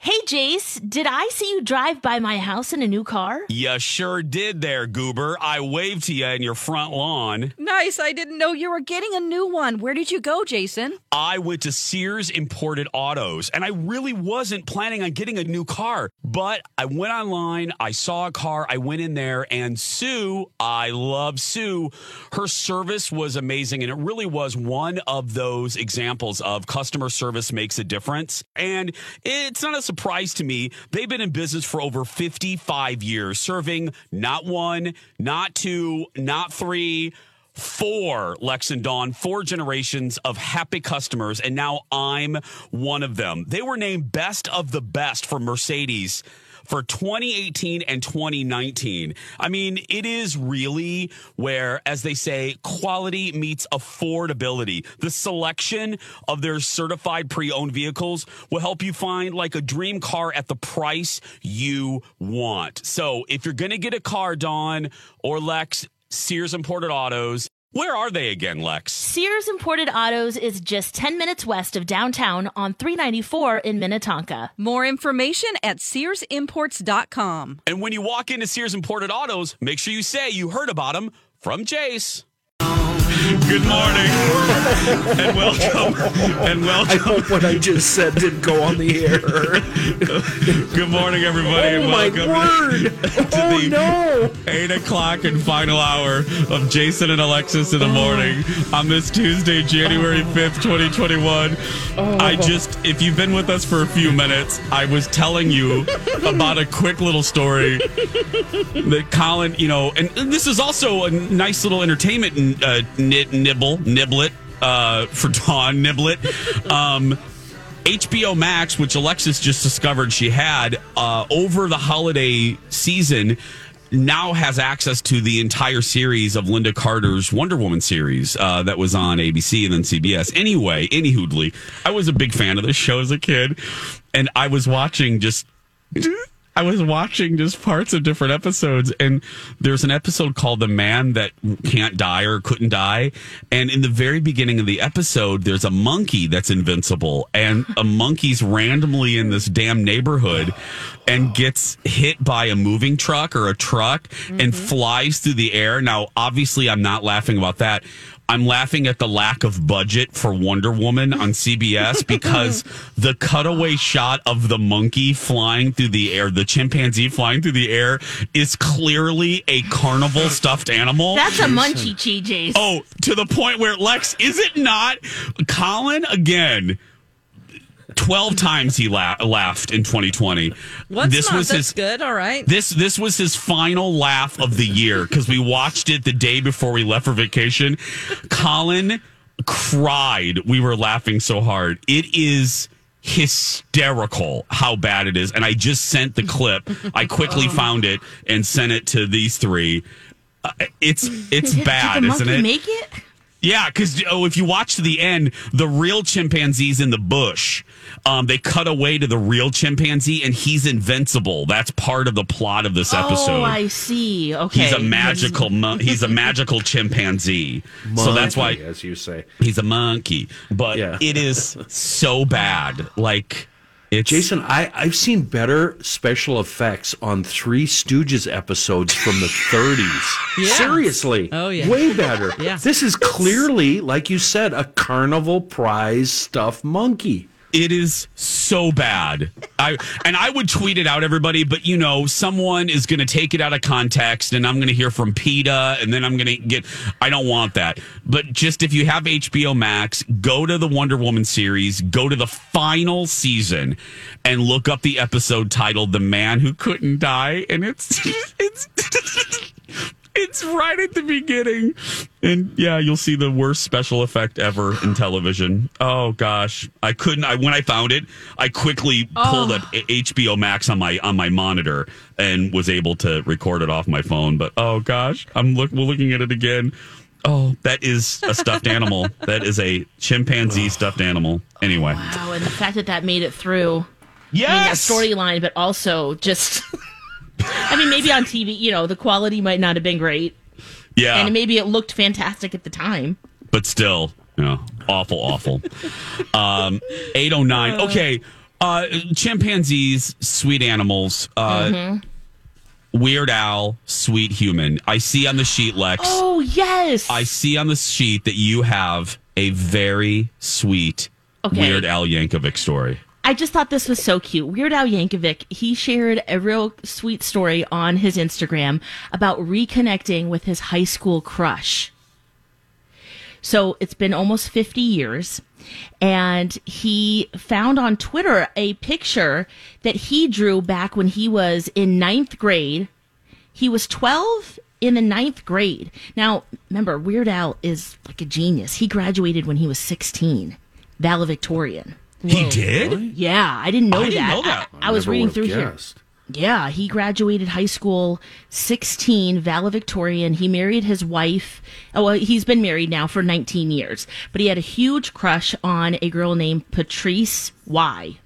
Hey, Jace, did I see you drive by my house in a new car? You sure did there, Goober. I waved to you in your front lawn. Nice. I didn't know you were getting a new one. Where did you go, Jason? I went to Sears Imported Autos, and I really wasn't planning on getting a new car. But I went online, I saw a car, I went in there, and Sue, I love Sue, her service was amazing, and it really was one of those examples of customer service makes a difference. And it's not a surprise to me. They've been in business for over 55 years, serving not one, not two, not three, four, Lex and Dawn, four generations of happy customers, and now I'm one of them. They were named Best of the Best for Mercedes for 2018 and 2019. I mean, it is really where, as they say, quality meets affordability. The selection of their certified pre-owned vehicles will help you find like a dream car at the price you want. So if you're going to get a car, Dawn or Lex, Sears Imported Autos. Where are they again, Lex? Sears Imported Autos is just 10 minutes west of downtown on 394 in Minnetonka. More information at searsimports.com. And when you walk into Sears Imported Autos, make sure you say you heard about them from Jace. Good morning, and welcome, I hope what I just said didn't go on the air. Good morning, everybody, and welcome to the 8 o'clock and final hour of Jason and Alexis in the morning on this Tuesday, January 5th, 2021. If you've been with us for a few minutes, I was telling you about a quick little story that Colin, you know, and this is also a nice little entertainment niblet for Dawn. HBO Max, which Alexis just discovered she had over the holiday season, now has access to the entire series of Lynda Carter's Wonder Woman series that was on ABC and then CBS. Anyway, anyhoodly, I was a big fan of this show as a kid, and I was watching just... I was watching just parts of different episodes, and there's an episode called The Man That Can't Die or Couldn't Die. And in the very beginning of the episode, there's a monkey that's invincible, and a monkey's randomly in this damn neighborhood and gets hit by a moving truck or a truck and flies through the air. Now, obviously, I'm not laughing about that. I'm laughing at the lack of budget for Wonder Woman on CBS because the cutaway shot of the monkey flying through the air, the chimpanzee flying through the air, is clearly a carnival stuffed animal. That's a munchie cheese. Oh, to the point where, Lex, is it not? Colin, again, 12 times he laughed in 2020. That's good. All right. This was his final laugh of the year because we watched it the day before we left for vacation. Colin cried. We were laughing so hard. It is hysterical how bad it is. And I just sent the clip. I quickly found it and sent it to these three. It's bad, isn't it? Did the monkey make it? Yeah, because if you watch to the end, the real chimpanzee's in the bush. They cut away to the real chimpanzee, and he's invincible. That's part of the plot of this episode. Oh, I see. Okay, he's a magical chimpanzee. Monkey, so that's why, as you say, he's a monkey. But it is so bad. Like, it's... Jason, I've seen better special effects on Three Stooges episodes from the 30s. Yeah. Seriously. Oh, yeah. Way better. Yeah. This is clearly, like you said, a Carnival Prize stuffed monkey. It is so bad. I would tweet it out, everybody, but, you know, someone is going to take it out of context, and I'm going to hear from PETA, and then I'm going to get... I don't want that. But just if you have HBO Max, go to the Wonder Woman series, go to the final season, and look up the episode titled The Man Who Couldn't Die, and it's right at the beginning. And yeah, you'll see the worst special effect ever in television. Oh gosh, when I found it, I quickly pulled up HBO Max on my monitor and was able to record it off my phone. But oh gosh, we're looking at it again. Oh, that is a stuffed animal. That is a chimpanzee stuffed animal. Anyway. Oh, wow, and the fact that made it through. Yes, I mean, that storyline, but also just. I mean, maybe on TV, you know, the quality might not have been great. Yeah. And maybe it looked fantastic at the time. But still, you know, awful, awful. 809. Okay. Chimpanzees, sweet animals. Weird Al, sweet human. I see on the sheet, Lex. Oh, yes. I see on the sheet that you have a very sweet Weird Al Yankovic story. I just thought this was so cute. Weird Al Yankovic, he shared a real sweet story on his Instagram about reconnecting with his high school crush. So it's been almost 50 years, and he found on Twitter a picture that he drew back when he was in ninth grade. He was 12 in the ninth grade. Now, remember, Weird Al is like a genius. He graduated when he was 16, valedictorian. Whoa. He did? Really? Yeah, I didn't know that. I was reading through here. Yeah, he graduated high school 16, valedictorian. He married his wife. Oh, well, he's been married now for 19 years, but he had a huge crush on a girl named Patrice Y.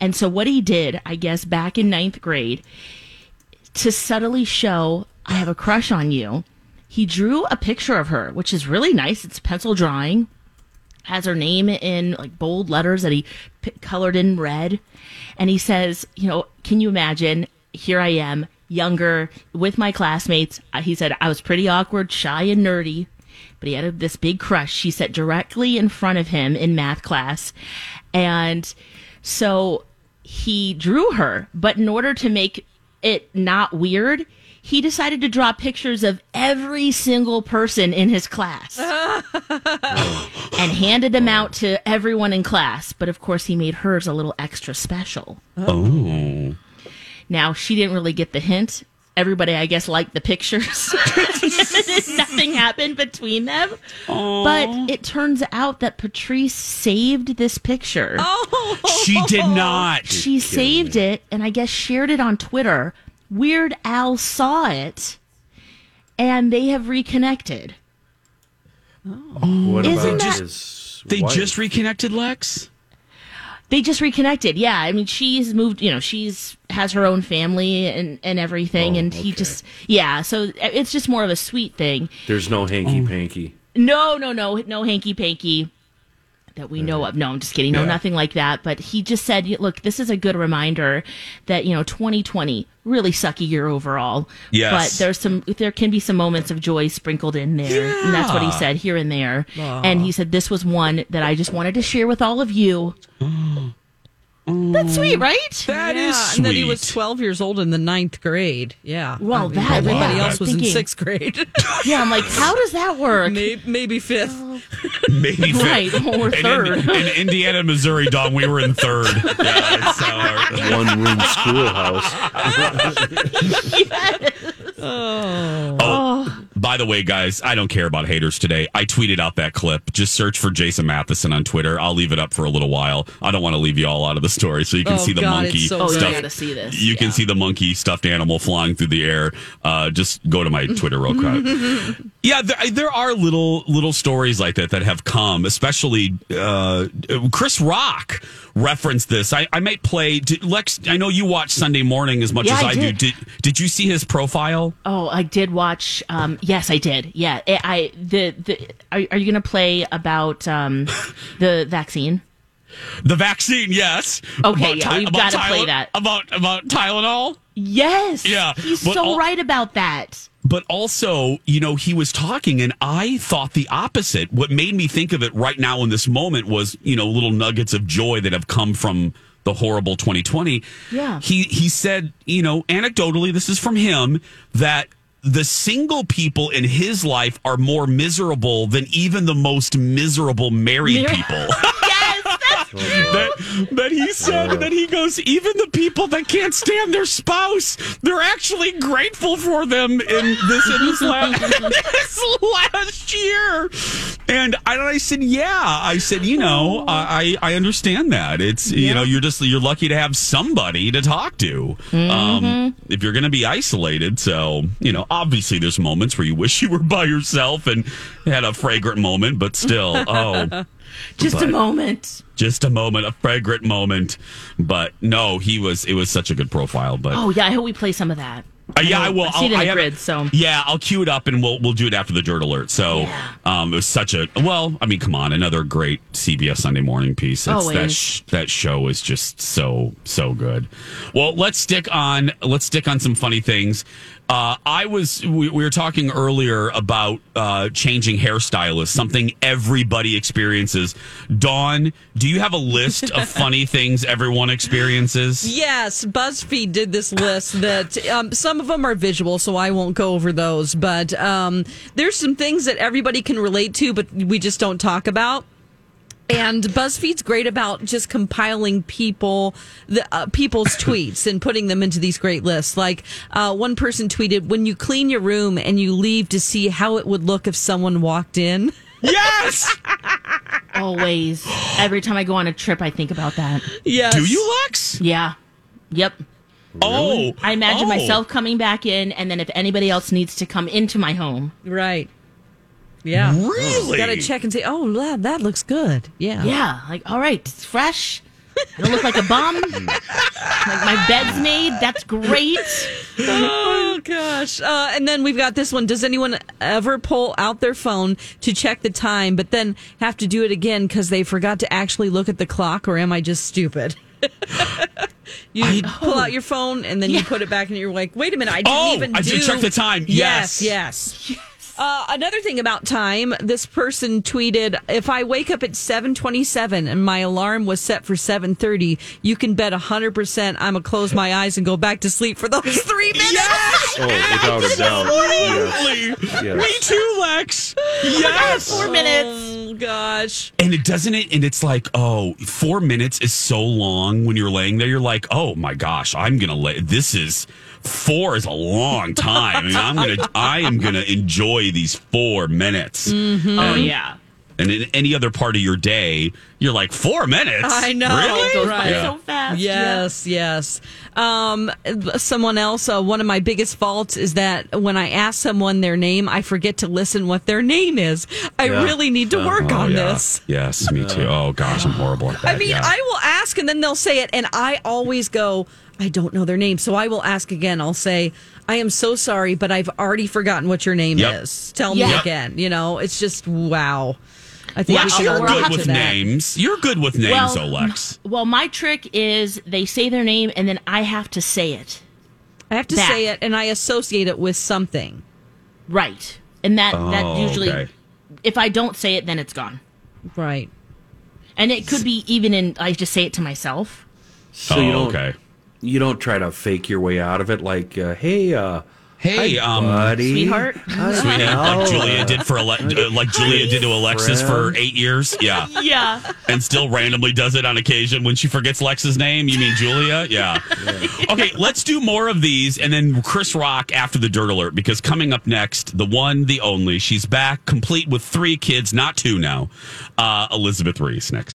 And so what he did, I guess, back in ninth grade, to subtly show, I have a crush on you, he drew a picture of her, which is really nice. It's a pencil drawing. Has her name in like bold letters that he colored in red. And he says, you know, can you imagine? Here I am, younger, with my classmates. He said, I was pretty awkward, shy, and nerdy. But he had this big crush. She sat directly in front of him in math class. And so he drew her. But in order to make it not weird, he decided to draw pictures of every single person in his class and handed them out to everyone in class. But of course, he made hers a little extra special. Oh. Now, she didn't really get the hint. Everybody, I guess, liked the pictures. Nothing happened between them. Aww. But it turns out that Patrice saved this picture. Oh. She did not. She saved it and I guess shared it on Twitter. Weird Al saw it, and they have reconnected. Oh, what about his wife? They just reconnected, Lex? They just reconnected, yeah. I mean, she's moved, you know, she's has her own family and everything, he just, yeah, so it's just more of a sweet thing. There's no hanky-panky. No hanky-panky that we know of. No, I'm just kidding. No, nothing like that. But he just said, look, this is a good reminder that, you know, 2020, really sucky year overall. Yes. But there can be some moments of joy sprinkled in there. Yeah. And that's what he said, here and there. Aww. And he said, this was one that I just wanted to share with all of you. That's sweet, right? That is sweet. And then he was 12 years old in the ninth grade. Yeah. Well, everybody else was in sixth grade. Yeah, I'm like, how does that work? Maybe fifth. Maybe fifth. Right, or third. In Indiana, Missouri, Dawn, we were in third. Yeah, it's our one-room schoolhouse. Yes. Oh, by the way, guys, I don't care about haters today. I tweeted out that clip. Just search for Jason Matheson on Twitter. I'll leave it up for a little while. I don't want to leave you all out of the story, so you can see the monkey. You can see the monkey stuffed animal flying through the air. Just go to my Twitter real quick. Yeah, there are little stories like that have come, especially Chris Rock referenced this. I might play, Lex, I know you watch Sunday Morning as much as I do. Did you see his profile? Oh, I did watch. Yes, I did. Yeah. Are you going to play about the vaccine? The vaccine, yes. Okay, we've got to play that. About Tylenol? Yes. Yeah. He's so right about that. But also, he was talking, and I thought the opposite. What made me think of it right now in this moment was, little nuggets of joy that have come from the horrible 2020. Yeah. He said, anecdotally, this is from him, that the single people in his life are more miserable than even the most miserable married people. But he said that he goes, even the people that can't stand their spouse, they're actually grateful for them in this last year. And I said, I understand that. It's, you're lucky to have somebody to talk to if you're going to be isolated. So, obviously there's moments where you wish you were by yourself and had a fragrant moment, but still, a fragrant moment. But no, it was such a good profile. But I hope we play some of that. I will. I'll cue it up and we'll do it after the dirt alert. So it was such a come on, another great CBS Sunday Morning piece. That show is just so good. Well, let's stick on some funny things. We were talking earlier about changing hairstylists, something everybody experiences. Dawn, do you have a list of funny things everyone experiences? Yes, BuzzFeed did this list that some of them are visual, so I won't go over those. But there's some things that everybody can relate to, but we just don't talk about. And BuzzFeed's great about just compiling people's tweets and putting them into these great lists. Like one person tweeted, "When you clean your room and you leave to see how it would look if someone walked in." Yes. Always. Every time I go on a trip, I think about that. Yes. Do you, Lex? Yeah. Yep. Really? I imagine myself coming back in, and then if anybody else needs to come into my home, right. Yeah. Really? Got to check and say, that looks good. Yeah. Yeah. Like, all right, it's fresh. I don't look like a bum. Like, my bed's made. That's great. Oh, gosh. And then we've got this one. Does anyone ever pull out their phone to check the time, but then have to do it again because they forgot to actually look at the clock, or am I just stupid? Pull out your phone, and then you put it back, and you're like, wait a minute, I didn't even I did check the time. Yes. Another thing about time, this person tweeted, if I wake up at 7:27 and my alarm was set for 7:30, you can bet 100% I'm going to close my eyes and go back to sleep for those 3 minutes. Yes! Without a doubt. Yes. Yes. Me too, Lex. Yes. 4 minutes. Oh, gosh. And it's like, 4 minutes is so long when you're laying there. You're like, oh, my gosh, I'm going to this is... 4 is a long time. I mean, I am gonna enjoy these 4 minutes. Mm-hmm. And in any other part of your day, you're like, 4 minutes? I know. Really? It goes by so fast. Yes. Someone else, one of my biggest faults is that when I ask someone their name, I forget to listen what their name is. I really need to work on this. Yes, me too. Oh, gosh, I'm horrible at that. I mean, I will ask, and then they'll say it, and I always go, I don't know their name. So I will ask again. I'll say, I am so sorry, but I've already forgotten what your name is. Tell me again. It's just, wow. I think you're good with names. You're good with names, Lex. Well, my trick is they say their name and then I have to say it. I have to say it and I associate it with something. Right. And that usually, if I don't say it, then it's gone. Right. And it could be even I just say it to myself. So you don't try to fake your way out of it like, hey, hi, buddy. Sweetheart. Like Julia did to Alexis for 8 years. Yeah. Yeah. And still randomly does it on occasion when she forgets Lex's name. You mean Julia? Yeah. Okay, let's do more of these and then Chris Rock after the Dirt Alert, because coming up next, the one, the only, she's back, complete with 3 kids, not 2 now, Elizabeth Reese next.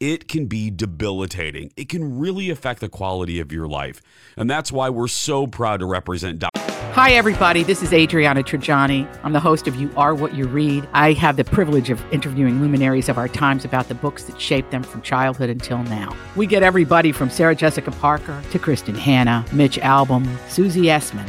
it can be debilitating. It can really affect the quality of your life. And that's why we're so proud to represent... Hi, everybody. This is Adriana Trigiani. I'm the host of You Are What You Read. I have the privilege of interviewing luminaries of our times about the books that shaped them from childhood until now. We get everybody from Sarah Jessica Parker to Kristen Hanna, Mitch Albom, Susie Essman,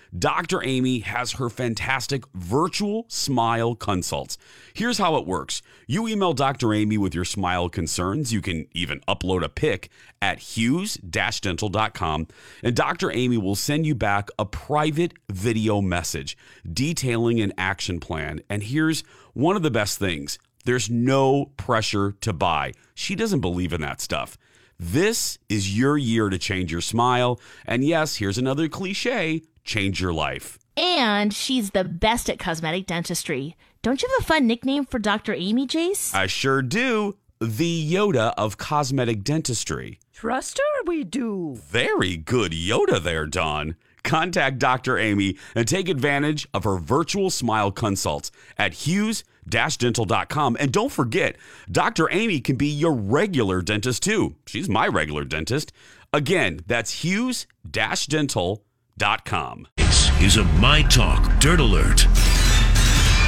Dr. Amy has her fantastic virtual smile consults. Here's how it works. You email Dr. Amy with your smile concerns. You can even upload a pic at hughes-dental.com, and Dr. Amy will send you back a private video message detailing an action plan. And here's one of the best things. There's no pressure to buy. She doesn't believe in that stuff. This is your year to change your smile. And yes, here's another cliche, change your life. And she's the best at cosmetic dentistry. Don't you have a fun nickname for Dr. Amy, Jace? I sure do. The Yoda of cosmetic dentistry. Trust her, we do. Very good Yoda there, Dawn. Contact Dr. Amy and take advantage of her virtual smile consults at hughes-dental.com. And don't forget, Dr. Amy can be your regular dentist too. She's my regular dentist. Again, that's hughes-dental.com. This is a My Talk Dirt Alert.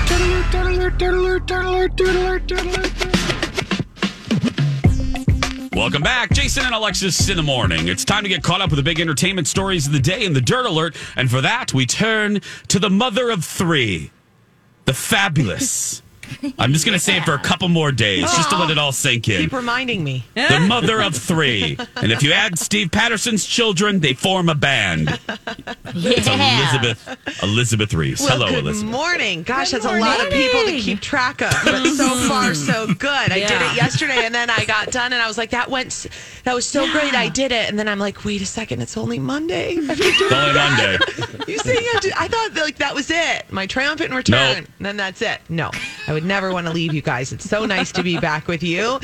Dirt alert, dirt alert, dirt alert, dirt alert, dirt alert, dirt alert. Welcome back. Jason and Alexis in the morning. It's time to get caught up with the big entertainment stories of the day in the Dirt Alert. And for that, we turn to the mother of three, the fabulous. I'm just going to say it for a couple more days just to let it all sink in. Keep reminding me. The mother of three. And if you add Steve Patterson's children, they form a band. Yeah. It's Elizabeth Reese. Well, hello, good Elizabeth. Morning. Gosh, good morning. That's a lot of people to keep track of. But so far, so good. Yeah. I did it yesterday, and then I got done, and I was like, that was so great. I did it. And then I'm like, wait a second. It's only Monday. It's only Monday. You see, I thought like that was it. My triumphant return. Nope. And then that's it. No. I would never want to leave you guys. It's so nice to be back with you.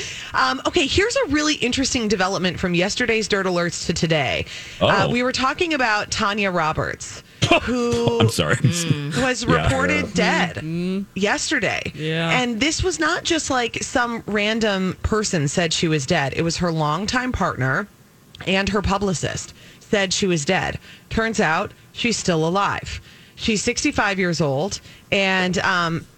Okay, here's a really interesting development from yesterday's Dirt Alerts to today. Oh. We were talking about Tanya Roberts, who was reported dead yesterday. Yeah. And this was not just like some random person said she was dead. It was her longtime partner and her publicist said she was dead. Turns out she's still alive. She's 65 years old, and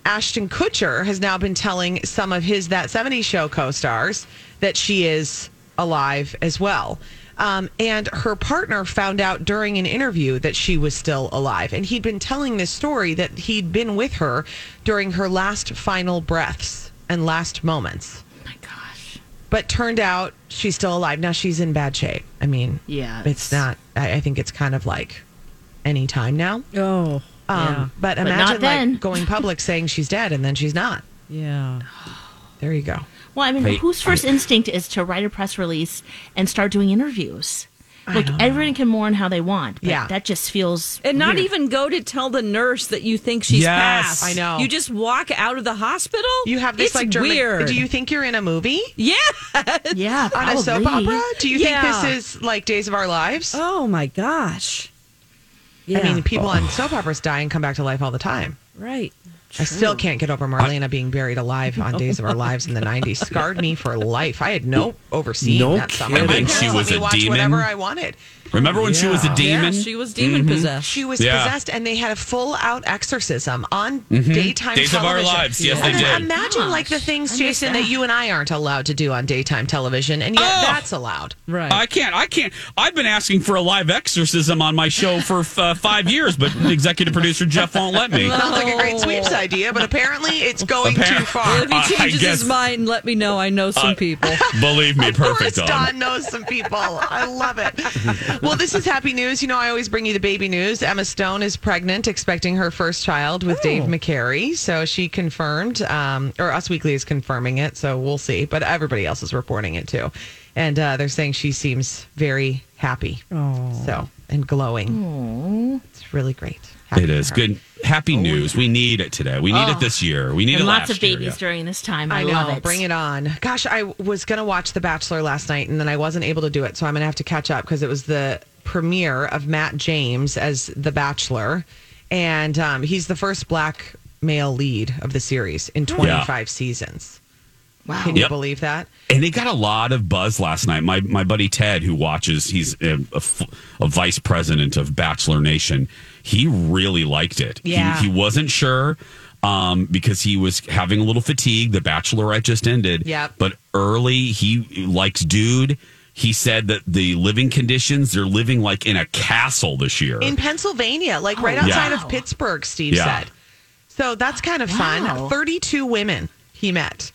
Ashton Kutcher has now been telling some of his That 70s Show co-stars that she is alive as well. And her partner found out during an interview that she was still alive. And he'd been telling this story that he'd been with her during her last final breaths and last moments. Oh my gosh. But turned out she's still alive. Now she's in bad shape. I mean, it's not, I think it's kind of like... any time now. Oh. Yeah. But imagine like going public saying she's dead and then she's not. Yeah. There you go. Well, I mean, whose first instinct is to write a press release and start doing interviews? Like, everyone can mourn how they want, but that just feels And not weird. Even go to tell the nurse that you think she's passed. I know. You just walk out of the hospital. You have this, it's like, weird. Do you think you're in a movie? Yeah. Yeah, probably. On a soap opera? Do you think this is, like, Days of Our Lives? Oh, my gosh. Yeah. I mean, people on soap operas die and come back to life all the time. Right. True. I still can't get over Marlena being buried alive on Days of Our Lives in the 90s. Scarred me for life. I had no overseeing that summer. I think she was a demon. Whatever I wanted. Remember when she was a demon? Yeah, she was demon-possessed. She was possessed, and they had a full-out exorcism on daytime television. Days of Our Lives, yes, they did. Imagine, like, the things, Jason, that you and I aren't allowed to do on daytime television, and yet that's allowed. Right. I can't. I've been asking for a live exorcism on my show for 5 years, but executive producer Jeff won't let me. Sounds like a great sweepstakes. idea, but apparently it's going too far. Well, if he changes his mind, let me know. I know some people. Believe me, perfect. Of course, Don knows some people. I love it. Well, this is happy news. You know, I always bring you the baby news. Emma Stone is pregnant, expecting her first child with Dave McCary. So she confirmed, or Us Weekly is confirming it. So we'll see. But everybody else is reporting it too. And they're saying she seems very happy. Aww. So, and glowing. Aww. It's really great. Happy it is. Her. Good. Happy news. We need it today. We need it this year. We need it last year. Lots of babies during this time. I love it. Bring it on. Gosh, I was going to watch The Bachelor last night, and then I wasn't able to do it. So I'm going to have to catch up because it was the premiere of Matt James as The Bachelor. And he's the first black male lead of the series in 25 seasons. Wow. Can you believe that? And they got a lot of buzz last night. My buddy Ted, who watches, he's a vice president of Bachelor Nation. He really liked it. Yeah. He wasn't sure because he was having a little fatigue. The Bachelorette just ended. Yep. But early, he likes Dude. He said that the living conditions, they're living like in a castle this year. In Pennsylvania, like right outside of Pittsburgh, Steve said. So that's kind of fun. 32 women he met.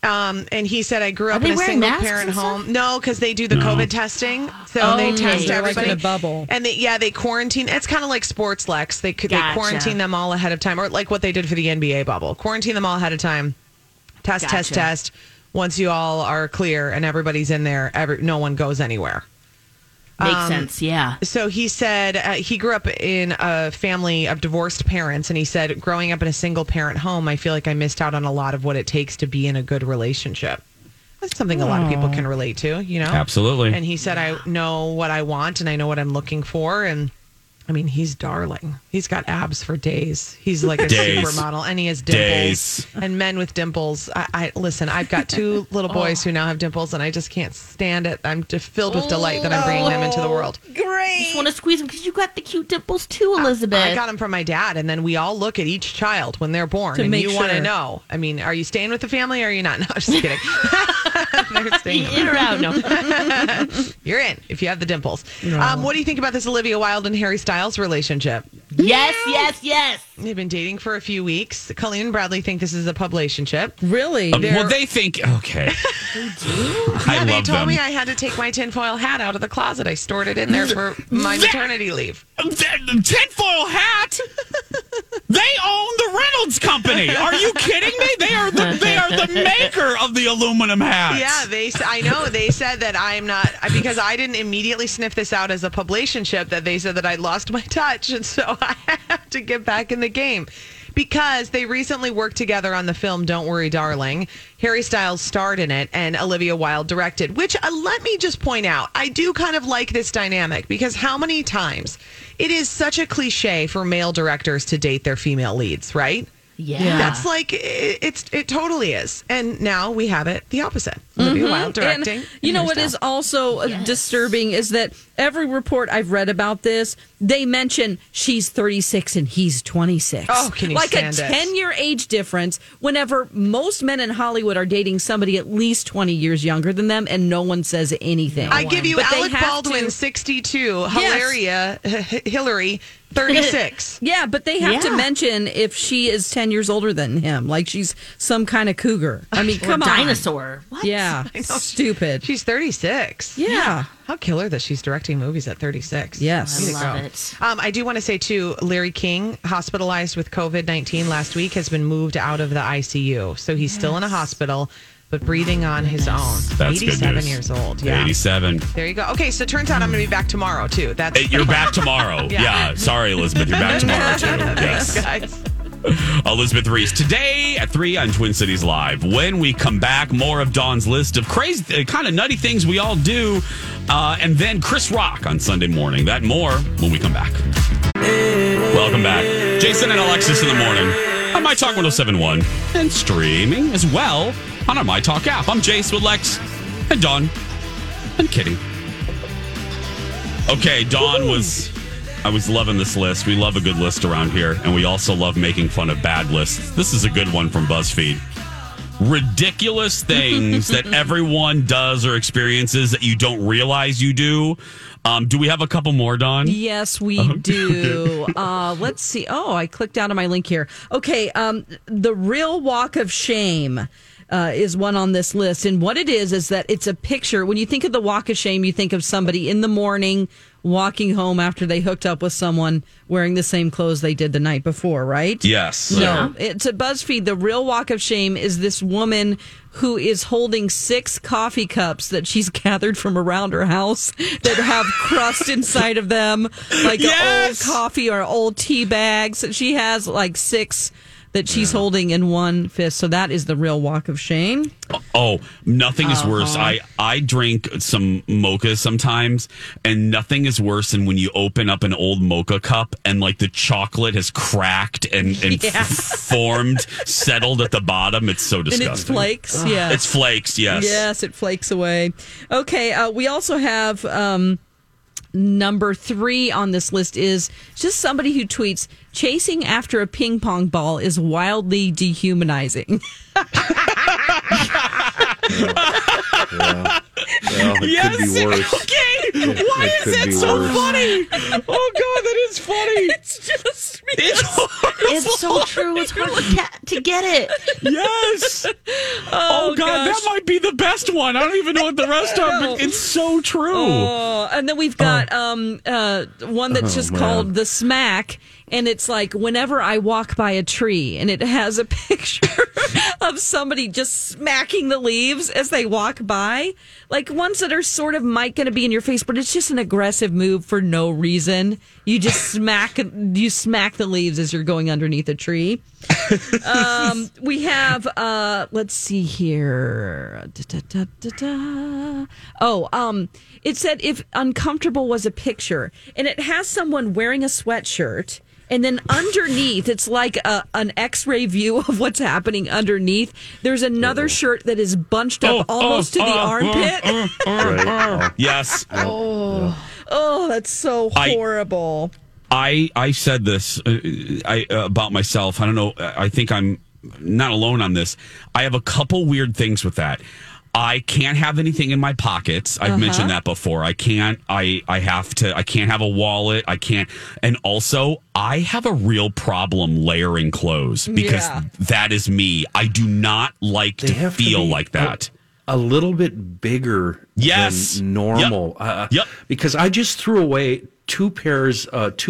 And he said, I grew up in a single-parent home. No, because they do the COVID testing. So they test everybody. Like in a bubble. And they quarantine. It's kind of like sports, Lex. They quarantine them all ahead of time, or like what they did for the NBA bubble. Quarantine them all ahead of time. Test. Once you all are clear and everybody's in there, no one goes anywhere. Makes sense, yeah. So he said he grew up in a family of divorced parents, and he said, growing up in a single-parent home, I feel like I missed out on a lot of what it takes to be in a good relationship. That's something a lot of people can relate to, you know? Absolutely. And he said, I know what I want, and I know what I'm looking for, and, I mean, he's darling. He's got abs for days. He's like a supermodel, and he has dimples. And men with dimples. I listen, I've got two little boys who now have dimples, and I just can't stand it. I'm just filled with delight that I'm bringing them into the world. Great. I just want to squeeze them because you got the cute dimples too, Elizabeth. I got them from my dad, and then we all look at each child when they're born, and you want to know. I mean, are you staying with the family or are you not? No, I'm just kidding. In or out? No. You're in if you have the dimples. No. What do you think about this Olivia Wilde and Harry Styles relationship? Yes. They've been dating for a few weeks. Colleen and Bradley think this is a publicationship. Really? Well, they think, okay. They do? They told me I had to take my tinfoil hat out of the closet. I stored it in there for my maternity leave. The tinfoil hat? They own the Reynolds Company. Are you kidding me? They are the maker of the aluminum hats. Yeah, I know. They said that I'm not, because I didn't immediately sniff this out as a publicationship, that they said that I lost my touch, and so I have to get back in the game. Because they recently worked together on the film Don't Worry Darling. Harry Styles starred in it and Olivia Wilde directed, which let me just point out, I do kind of like this dynamic because how many times it is such a cliche for male directors to date their female leads, right? Yeah. That's like, it totally is. And now we have it the opposite. Olivia Wilde directing. And you know what is also disturbing is that every report I've read about this, they mention she's 36 and he's 26. Oh, can you stand it? Like a 10-year age difference whenever most men in Hollywood are dating somebody at least 20 years younger than them and no one says anything. I give you Alec Baldwin, 62, Hilaria, Hillary, 36. Yeah, but they have to mention if she is 10 years older than him. Like she's some kind of cougar. I mean, come on. Dinosaur. What? Yeah. Stupid. She's 36. Yeah. How killer that she's directing movies at 36. Yes. I love it. I do want to say, too, Larry King, hospitalized with COVID-19 last week, has been moved out of the ICU. So he's still in a hospital, but breathing on his own. That's 87 years old. Yeah. 87. There you go. Okay, so turns out I'm going to be back tomorrow, too. You're back tomorrow. Yeah. Sorry, Elizabeth. You're back tomorrow, too. Yes. Guys. Elizabeth Reese, today at 3 on Twin Cities Live. When we come back, more of Dawn's list of crazy, kind of nutty things we all do. And then Chris Rock on Sunday morning. That more when we come back. Welcome back. Jason and Alexis in the morning on My Talk 107.1 and streaming as well on our My Talk app. I'm Jace with Lex and Dawn and Kitty. Okay, Dawn I was loving this list. We love a good list around here, and we also love making fun of bad lists. This is a good one from BuzzFeed. ridiculous things that everyone does or experiences that you don't realize you do. Do we have a couple more, Dawn? Yes, we do. Let's see. Oh, I clicked down on my link here. Okay, the real walk of shame is one on this list. And what it is that it's a picture. When you think of the walk of shame, you think of somebody in the morning walking home after they hooked up with someone wearing the same clothes they did the night before, right? Yes. No, it's a BuzzFeed. The real walk of shame is this woman who is holding 6 coffee cups that she's gathered from around her house that have crust inside of them, like an old coffee or old tea bags. She has like 6 that she's holding in one fist. So that is the real walk of shame. Oh, nothing is worse. I drink some mocha sometimes, and nothing is worse than when you open up an old mocha cup and like the chocolate has cracked and formed, settled at the bottom. It's so disgusting. And it flakes, yeah. It's flakes, yes. Yes, it flakes away. Okay, we also have... number 3 on this list is just somebody who tweets, chasing after a ping pong ball is wildly dehumanizing. Yes. Could be worse. Okay. Why is that so funny? Oh, God, that is funny. It's just... It's so true. It's hard to get it. Yes. Oh, God, that might be the best one. I don't even know what the rest are, but it's so true. Oh, and then we've got one that's called The Smack. And it's like, whenever I walk by a tree, and it has a picture of somebody just smacking the leaves as they walk by. Like ones that are sort of might going to be in your face, but it's just an aggressive move for no reason. You just smack the leaves as you're going underneath a tree. We have, let's see here. It said if uncomfortable was a picture, and it has someone wearing a sweatshirt. And then underneath, it's like an X-ray view of what's happening underneath. There's another shirt that is bunched up almost to the armpit. Right. Yes. Oh, that's so horrible. I said this about myself. I don't know. I think I'm not alone on this. I have a couple weird things with that. I can't have anything in my pockets. I've mentioned that before. I can't. I can't have a wallet. I can't. And also, I have a real problem layering clothes because that is me. I do not like to feel like that. A little bit bigger than normal. Because I just threw away 2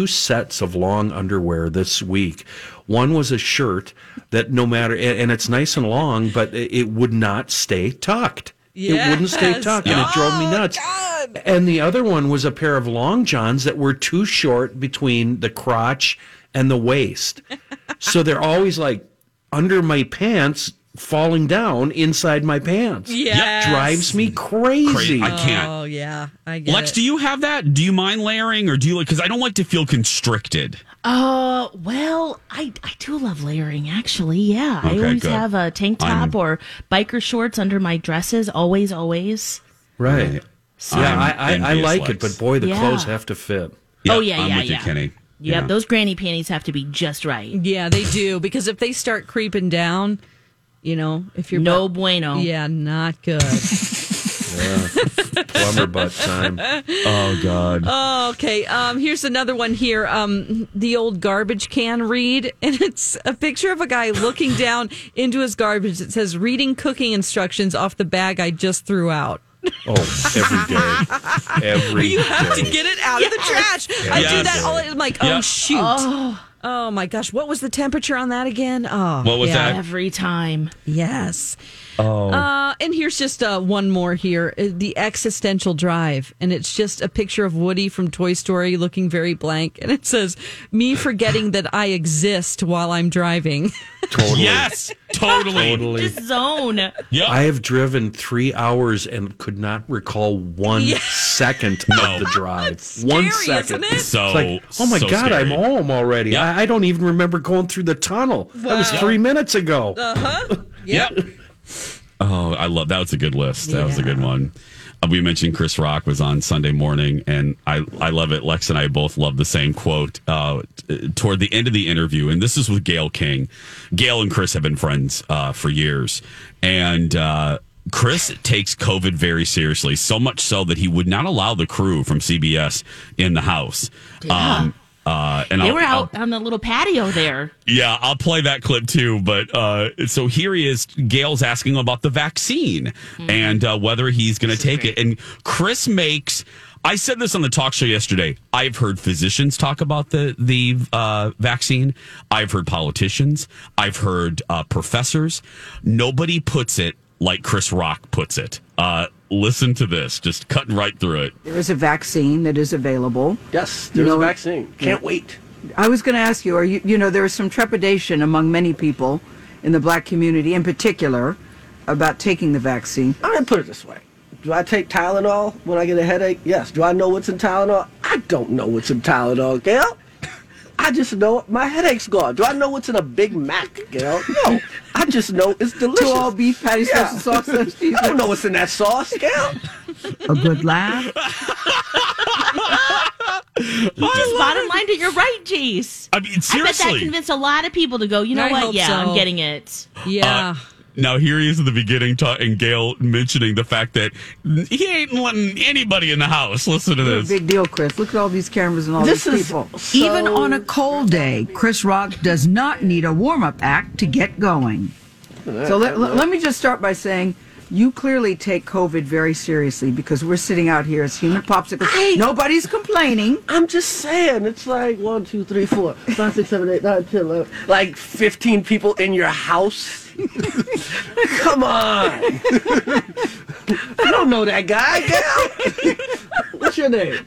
sets of long underwear this week. One was a shirt that no matter, and it's nice and long, but it would not stay tucked. Yes. It wouldn't stay tucked, and it drove me nuts. God. And the other one was a pair of long johns that were too short between the crotch and the waist. So they're always like under my pants, falling down inside my pants. Yeah, drives me crazy. I can't. Oh, yeah. I get Lex, do you have that? Do you mind layering, or do you like, because I don't like to feel constricted. Well, I do love layering, actually. Yeah. Okay, I always have a tank top or biker shorts under my dresses. Always. Right. So, yeah, I like Lex. It, but boy, the clothes have to fit. Yeah, I'm with you, Kenny. Yeah, those granny panties have to be just right. Yeah, they do, because if they start creeping down... You know, if you're no bueno. Yeah, not good. Plumber butt time. Oh, God. Oh, okay. Here's another one here. The old garbage can read. And it's a picture of a guy looking down into his garbage. It says, reading cooking instructions off the bag I just threw out. Oh, every day. You have to get it out of the trash. Yes. I do that all. I'm like, oh, shoot. Oh, my gosh. What was the temperature on that again? Oh, what was that? Every time. Yes. Oh. And here's just one more here. The existential drive. And it's just a picture of Woody from Toy Story looking very blank. And it says, me forgetting that I exist while I'm driving. Totally. Yes. Totally. Just zone. Yep. I have driven 3 hours and could not recall one second of the drive. That's scary, 1 second. Isn't it? So, it's like, oh, my God, scary. I'm home already. Yep. I don't even remember going through the tunnel. Wow. That was 3 minutes ago. Yep. Oh, I love that. That was a good list. That was a good one. We mentioned Chris Rock was on Sunday morning, and I love it. Lex and I both love the same quote toward the end of the interview, and this is with Gail King. Gail and Chris have been friends for years, and Chris takes COVID very seriously, so much so that he would not allow the crew from CBS in the house. Yeah. And they were out on the little patio there. Yeah, I'll play that clip too. But so here he is. Gail's asking about the vaccine and whether he's going to take it. And Chris makes... I said this on the talk show yesterday. I've heard physicians talk about the vaccine. I've heard politicians. I've heard professors. Nobody puts it like Chris Rock puts it. Listen to this, just cutting right through it. There is a vaccine that is available. Yes, there's a vaccine. Can't wait. I was going to ask you, there is some trepidation among many people in the black community in particular about taking the vaccine. I'm going to put it this way. Do I take Tylenol when I get a headache? Yes. Do I know what's in Tylenol? I don't know what's in Tylenol, Gail. I just know my headache's gone. Do I know what's in a Big Mac, Gail? No. I just know it's delicious. To all beef patty sauce and sausage cheese. I don't know what's in that sauce, Gail. A good laugh. Just bottom line that you're right, Jace. I mean, seriously. I bet that convinced a lot of people to go, you know what? Yeah, so. I'm getting it. Yeah. Now, here he is at the beginning, and Gail mentioning the fact that he ain't letting anybody in the house. Listen to this. Big deal, Chris. Look at all these cameras and all these people. Even on a cold day, Chris Rock does not need a warm-up act to get going. So let me just start by saying you clearly take COVID very seriously because we're sitting out here as human popsicles. Nobody's complaining. I'm just saying. It's like 1, 2, 3, 4, 5, 6, 7, 8, 9, 10, 11. Like 15 people in your house. Come on. I don't know that guy, Gail. What's your name?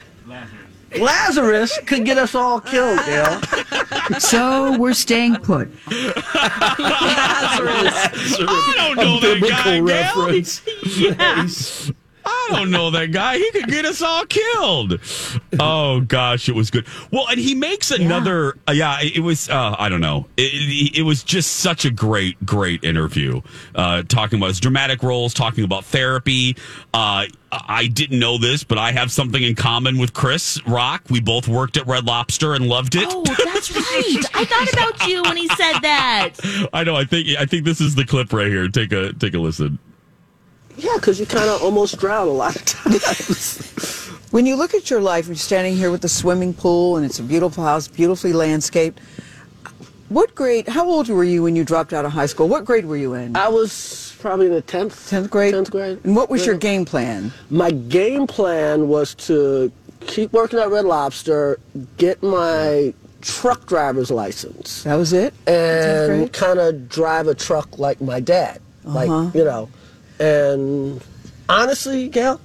Lazarus could get us all killed, Gail. So we're staying put. Lazarus. I don't know that guy, Gail. Yes. Yeah. I don't know that guy. He could get us all killed. Oh, gosh, it was good. Well, and he makes another... it was... I don't know. It was just such a great, great interview. Talking about his dramatic roles, talking about therapy. I didn't know this, but I have something in common with Chris Rock. We both worked at Red Lobster and loved it. Oh, that's right. I thought about you when he said that. I know. I think this is the clip right here. Take a listen. Yeah, because you kind of almost drown a lot of times. When you look at your life, you're standing here with the swimming pool, and it's a beautiful house, beautifully landscaped. How old were you when you dropped out of high school? What grade were you in? I was probably in the 10th. 10th grade? 10th grade. And what was your game plan? My game plan was to keep working at Red Lobster, get my truck driver's license. That was it? And kind of drive a truck like my dad. Like, And honestly, Gail,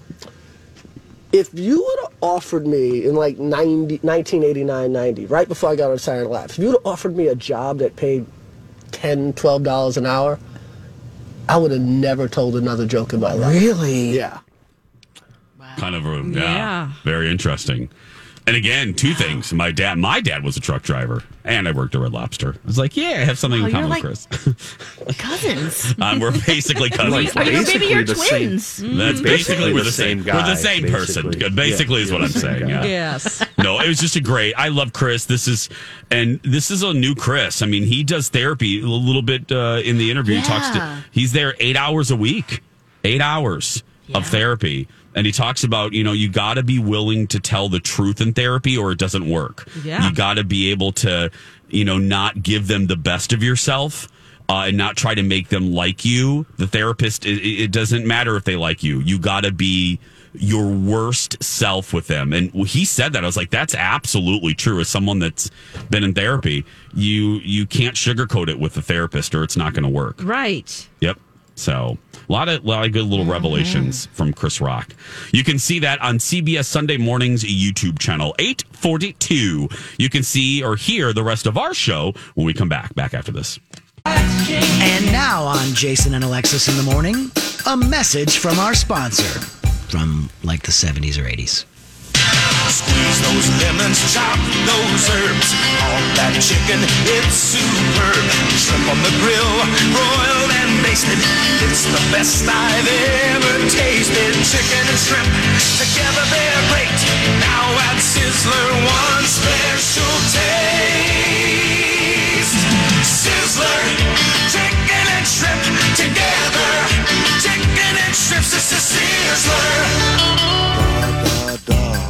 if you would have offered me in like 1989, 90, right before I got on Saturday Night Live, if you would have offered me a job that paid $10, $12 an hour, I would have never told another joke in my life. Really? Yeah. Wow. Kind of a, yeah. Very interesting. And again, two things. My dad was a truck driver, and I worked at Red Lobster. I was like, I have something in common with Chris. Cousins. We're basically cousins. Maybe you're twins. That's basically we're the same guy. We're the same person. Basically is what I'm saying. Yeah. Yes. No, it was just a great. I love Chris. This is a new Chris. I mean, he does therapy a little bit in the interview. Yeah. He's there 8 hours a week. 8 hours of therapy. And he talks about, you got to be willing to tell the truth in therapy or it doesn't work. Yeah. You got to be able to, not give them the best of yourself and not try to make them like you. The therapist, it doesn't matter if they like you. You got to be your worst self with them. And he said that. I was like, that's absolutely true. As someone that's been in therapy, you can't sugarcoat it with the therapist or it's not going to work. Right. Yep. So a lot of good little revelations from Chris Rock. You can see that on CBS Sunday Morning's YouTube channel, 842. You can see or hear the rest of our show when we come back after this. And now on Jason and Alexis in the Morning, a message from our sponsor from like the 70s or 80s. Squeeze those lemons. Solomon's, chop those herbs. All that chicken, it's superb. Shrimp on the grill, broiled and basted. It's the best I've ever tasted. Chicken and shrimp, together they're great. Now at Sizzler, one special taste. Sizzler, chicken and shrimp, together. Chicken and shrimp, it's a Sizzler.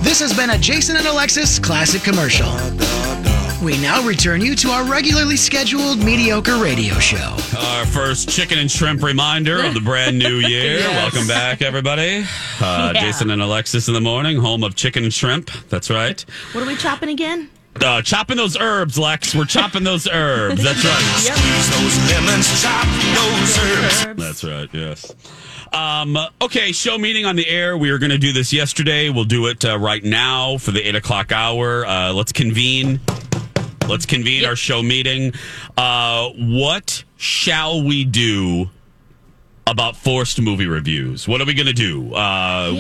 This has been a Jason and Alexis classic commercial. We now return you to our regularly scheduled mediocre radio show. Our first chicken and shrimp reminder of the brand new year. Yes. Welcome back, everybody. Jason and Alexis in the morning, home of chicken and shrimp. That's right. What are we chopping again? Chopping those herbs, Lex. We're chopping those herbs. That's right. Yep. Squeeze those lemons, chop those herbs. That's right, yes. Okay, show meeting on the air. We were going to do this yesterday. We'll do it right now for the 8 o'clock hour. Let's convene. Let's convene our show meeting. What shall we do about forced movie reviews? What are we going to do? What are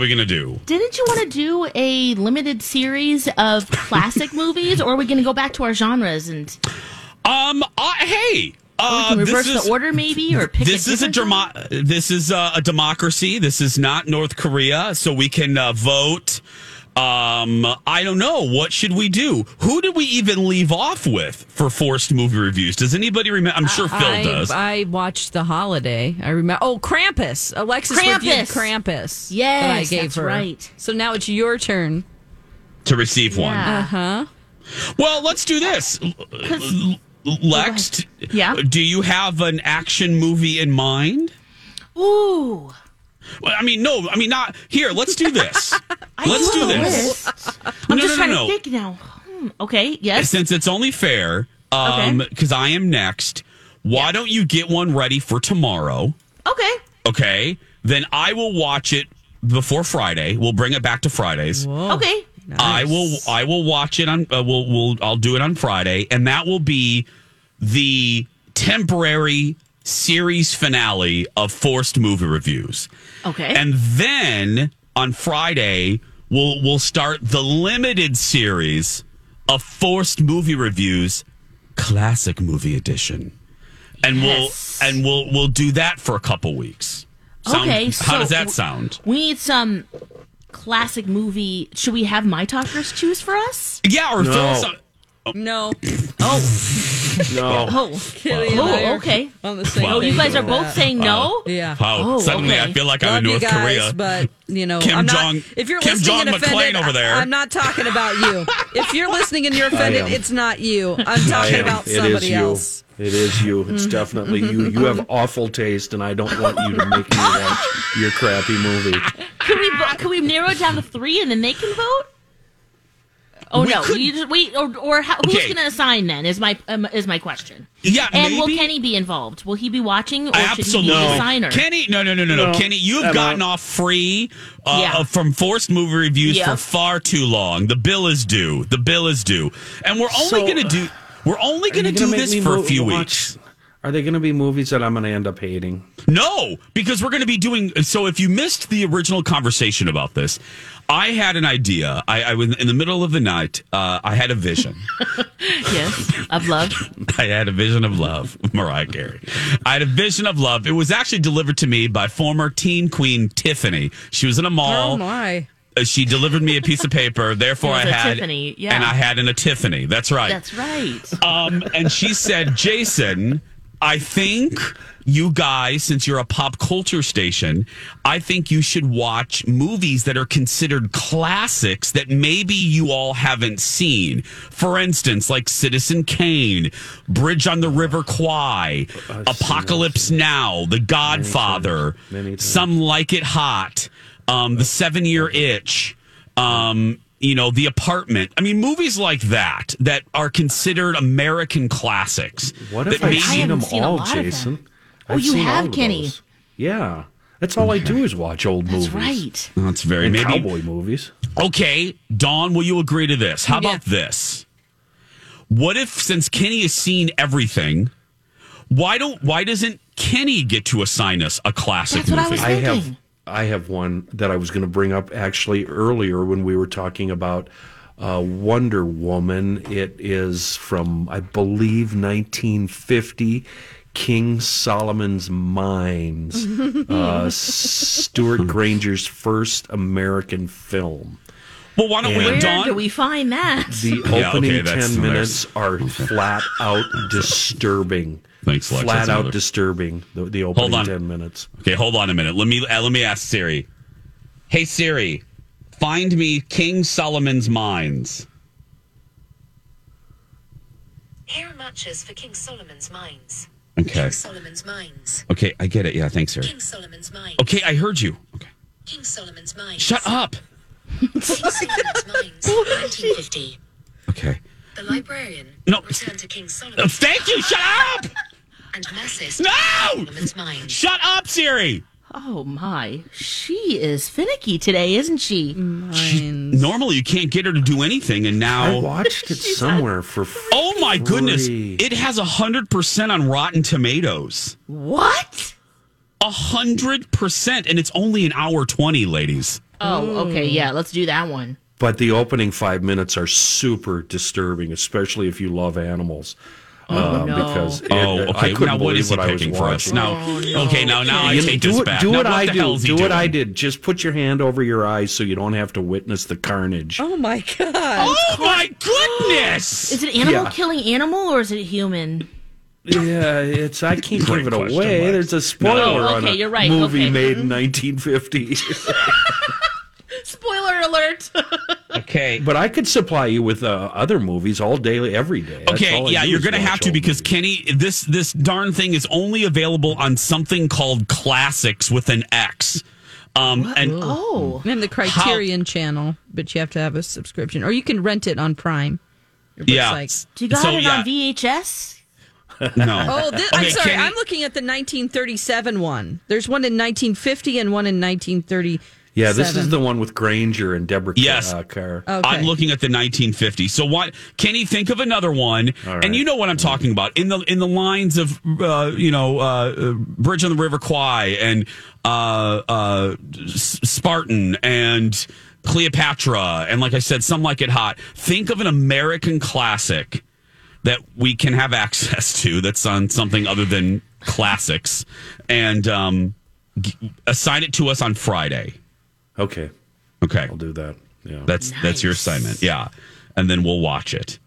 we going to do? Didn't you want to do a limited series of classic movies, or are we going to go back to our genres? And hey... we can reverse the order, maybe, or pick This is a democracy. This is not North Korea, so we can vote. I don't know. What should we do? Who did we even leave off with for forced movie reviews? Does anybody remember? I'm sure Phil does. I watched The Holiday. I remember. Oh, Krampus. Alexis reviewed Krampus. Yes, that's right. So now it's your turn to receive one. Uh-huh. Well, let's do this. Lex, do you have an action movie in mind? Ooh. Well, I mean, not here. Let's do this. Let's do this. I'm just trying to think now. Okay, yes. Since it's only fair, because I am next, why don't you get one ready for tomorrow? Okay. Okay. Then I will watch it before Friday. We'll bring it back to Fridays. Whoa. Okay. Nice. I will watch it on. I'll do it on Friday, and that will be the temporary series finale of forced movie reviews. Okay, and then on Friday we'll start the limited series of forced movie reviews, classic movie edition, and we'll do that for a couple weeks. How does that sound? We need some. Classic movie. Should we have my talkers choose for us? Yeah, or no. Oh, no. Okay. On the same you guys are both saying no. Yeah. Suddenly, I feel like I'm in North Korea. But you know, Kim Jong. If you're Kim Jong McClain over there, I'm not talking about you. If you're listening and you're offended, it's not you. I'm talking about somebody else. It is you. It's definitely you. You have awful taste, and I don't want you to make me watch your crappy movie. Can we narrow it down to 3, and then they can vote? Who's going to assign then? Is my question? Yeah, and maybe. Will Kenny be involved? Will he be watching, or should he be the signer? Kenny, no. Kenny, you've gotten off free from forced movie reviews for far too long. The bill is due, and we're only going to do. We're only going to do this for a few weeks. Are they going to be movies that I'm going to end up hating? No, because we're going to be doing... So if you missed the original conversation about this, I had an idea. I was in the middle of the night. I had a vision. Yes, of love. I had a vision of love. Mariah Carey. I had a vision of love. It was actually delivered to me by former teen queen Tiffany. She was in a mall. Oh, my. She delivered me a piece of paper, therefore I had Tiffany, and I had an Tiffany. That's right. That's right. And she said, Jason, I think you guys, since you're a pop culture station, I think you should watch movies that are considered classics that maybe you all haven't seen. For instance, like Citizen Kane, Bridge on the River Kwai, Apocalypse Now, The Godfather, many times. Some Like It Hot. The 7-Year Itch, The Apartment. I mean, movies like that are considered American classics. What if I've seen them all, Jason? Oh, you have, Kenny. Yeah. That's all I do is watch old movies. That's right. That's very maybe cowboy movies. Okay, Dawn, will you agree to this? How about this? What if, since Kenny has seen everything, why doesn't Kenny get to assign us a classic movie? That's what I was thinking. I have one that I was going to bring up actually earlier when we were talking about Wonder Woman. It is from, I believe, 1950. King Solomon's Mines, Stuart Granger's first American film. Well, why don't and we? Where do we find that? The opening 10 minutes are flat out disturbing. Thanks, Lex. Flat out disturbing. The opening 10 minutes. Okay, hold on a minute. Let me ask Siri. Hey Siri, find me King Solomon's Mines. Here are matches for King Solomon's Mines. Okay. King Solomon's Mines. Okay, I get it. Yeah, thanks, Siri. King Solomon's Mines. Okay, I heard you. Okay. King Solomon's Mines. Shut up. King Solomon's Mines, 1950. Okay. The librarian. No. Returned to King Solomon's. Thank you. Shut up. And Narcissist. No. Solomon's Mines. Shut up, Siri. Oh my, she is finicky today, isn't she? Normally, you can't get her to do anything, and now I watched it somewhere for. Oh my goodness! It has 100% on Rotten Tomatoes. What? 100%, and it's only an hour 20, ladies. Oh, okay, yeah, let's do that one. But the opening 5 minutes are super disturbing, especially if you love animals. Because I couldn't now, believe what I was watching. Now I take this back. Do what I do. Do what I did. Just put your hand over your eyes so you don't have to witness the carnage. Oh my god! Oh my goodness! Is it animal killing animal or is it human? Yeah, it's. I can't give it away. Mark. There's a spoiler on a movie made in 1950. Spoiler alert. Okay. But I could supply you with other movies all day, every day. Okay, yeah, you're going to have to because, movies. Kenny, this darn thing is only available on something called Classics with an X. And the Criterion channel, but you have to have a subscription. Or you can rent it on Prime. Yeah. Do you got it on VHS? No. I'm sorry. I'm looking at the 1937 one. There's one in 1950 and one in 1930. Yeah, this is the one with Granger and Deborah Kerr. Okay. I'm looking at the 1950s. So what? Kenny, think of another one, right. And you know what I'm talking about in the lines of Bridge on the River Kwai and Spartan and Cleopatra and like I said, Some Like It Hot. Think of an American classic that we can have access to that's on something other than Classics, and assign it to us on Friday. Okay. I'll do that. Yeah. That's your assignment. Yeah. And then we'll watch it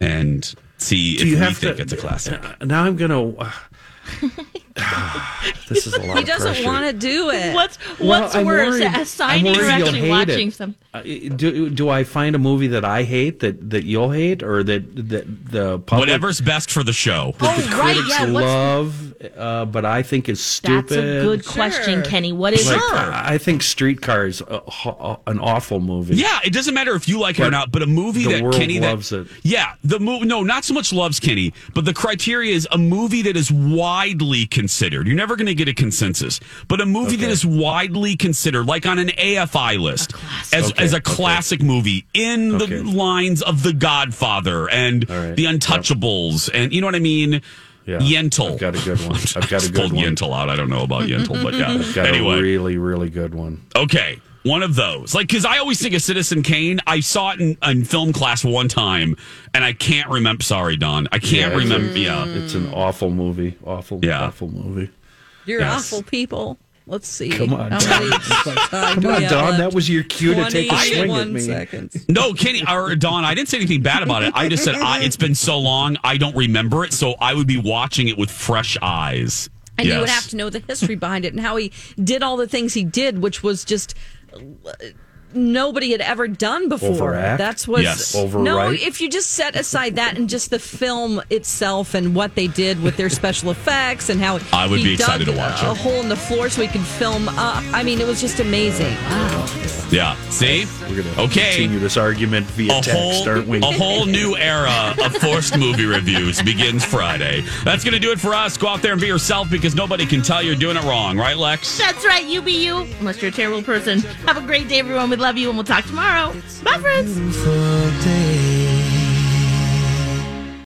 and see if we think it's a classic. Now I'm going to... this is a lot. He doesn't want to do it. What's worse, assigning or actually watching something? Do I find a movie that I hate that you'll hate, or that the public, whatever's best for the show, critics love, but I think is stupid? That's a good question, Kenny. What is it? I think Streetcar is an awful movie. Yeah, it doesn't matter if you like it or not, but a movie that Kenny loves it. Yeah, the movie. No, not so much loves Kenny, but the criteria is a movie that is widely considered. You're never going to get a consensus, but a movie that is widely considered, like on an AFI list, as a classic movie in the lines of The Godfather and The Untouchables, and you know what I mean? Yeah. Yentl. I've got a good one. I pulled Yentl out. I don't know about Yentl, but yeah. I've got a really, really good one. Okay. One of those. Like, because I always think of Citizen Kane. I saw it in film class one time, and I can't remember. Sorry, Don. I can't remember. Yeah. It's an awful movie. Awful movie. You're awful people. Let's see. Come on, Don. That was your cue to take a swing at me. Seconds. No, Kenny, or Don, I didn't say anything bad about it. I just said, it's been so long, I don't remember it, so I would be watching it with fresh eyes. And you would have to know the history behind it and how he did all the things he did, which was just... nobody had ever done before. Overact? That's what. Yes. No, if you just set aside that and just the film itself and what they did with their special effects and how I would be excited to watch it. A hole in the floor so he could film up. I mean, it was just amazing. Wow. Yeah. See? We're going to continue this argument via text, aren't we? A whole new era of forced movie reviews begins Friday. That's going to do it for us. Go out there and be yourself because nobody can tell you're doing it wrong. Right, Lex? That's right. You be you. Unless you're a terrible person. Have a great day, everyone. Love you, and we'll talk tomorrow. Bye, friends.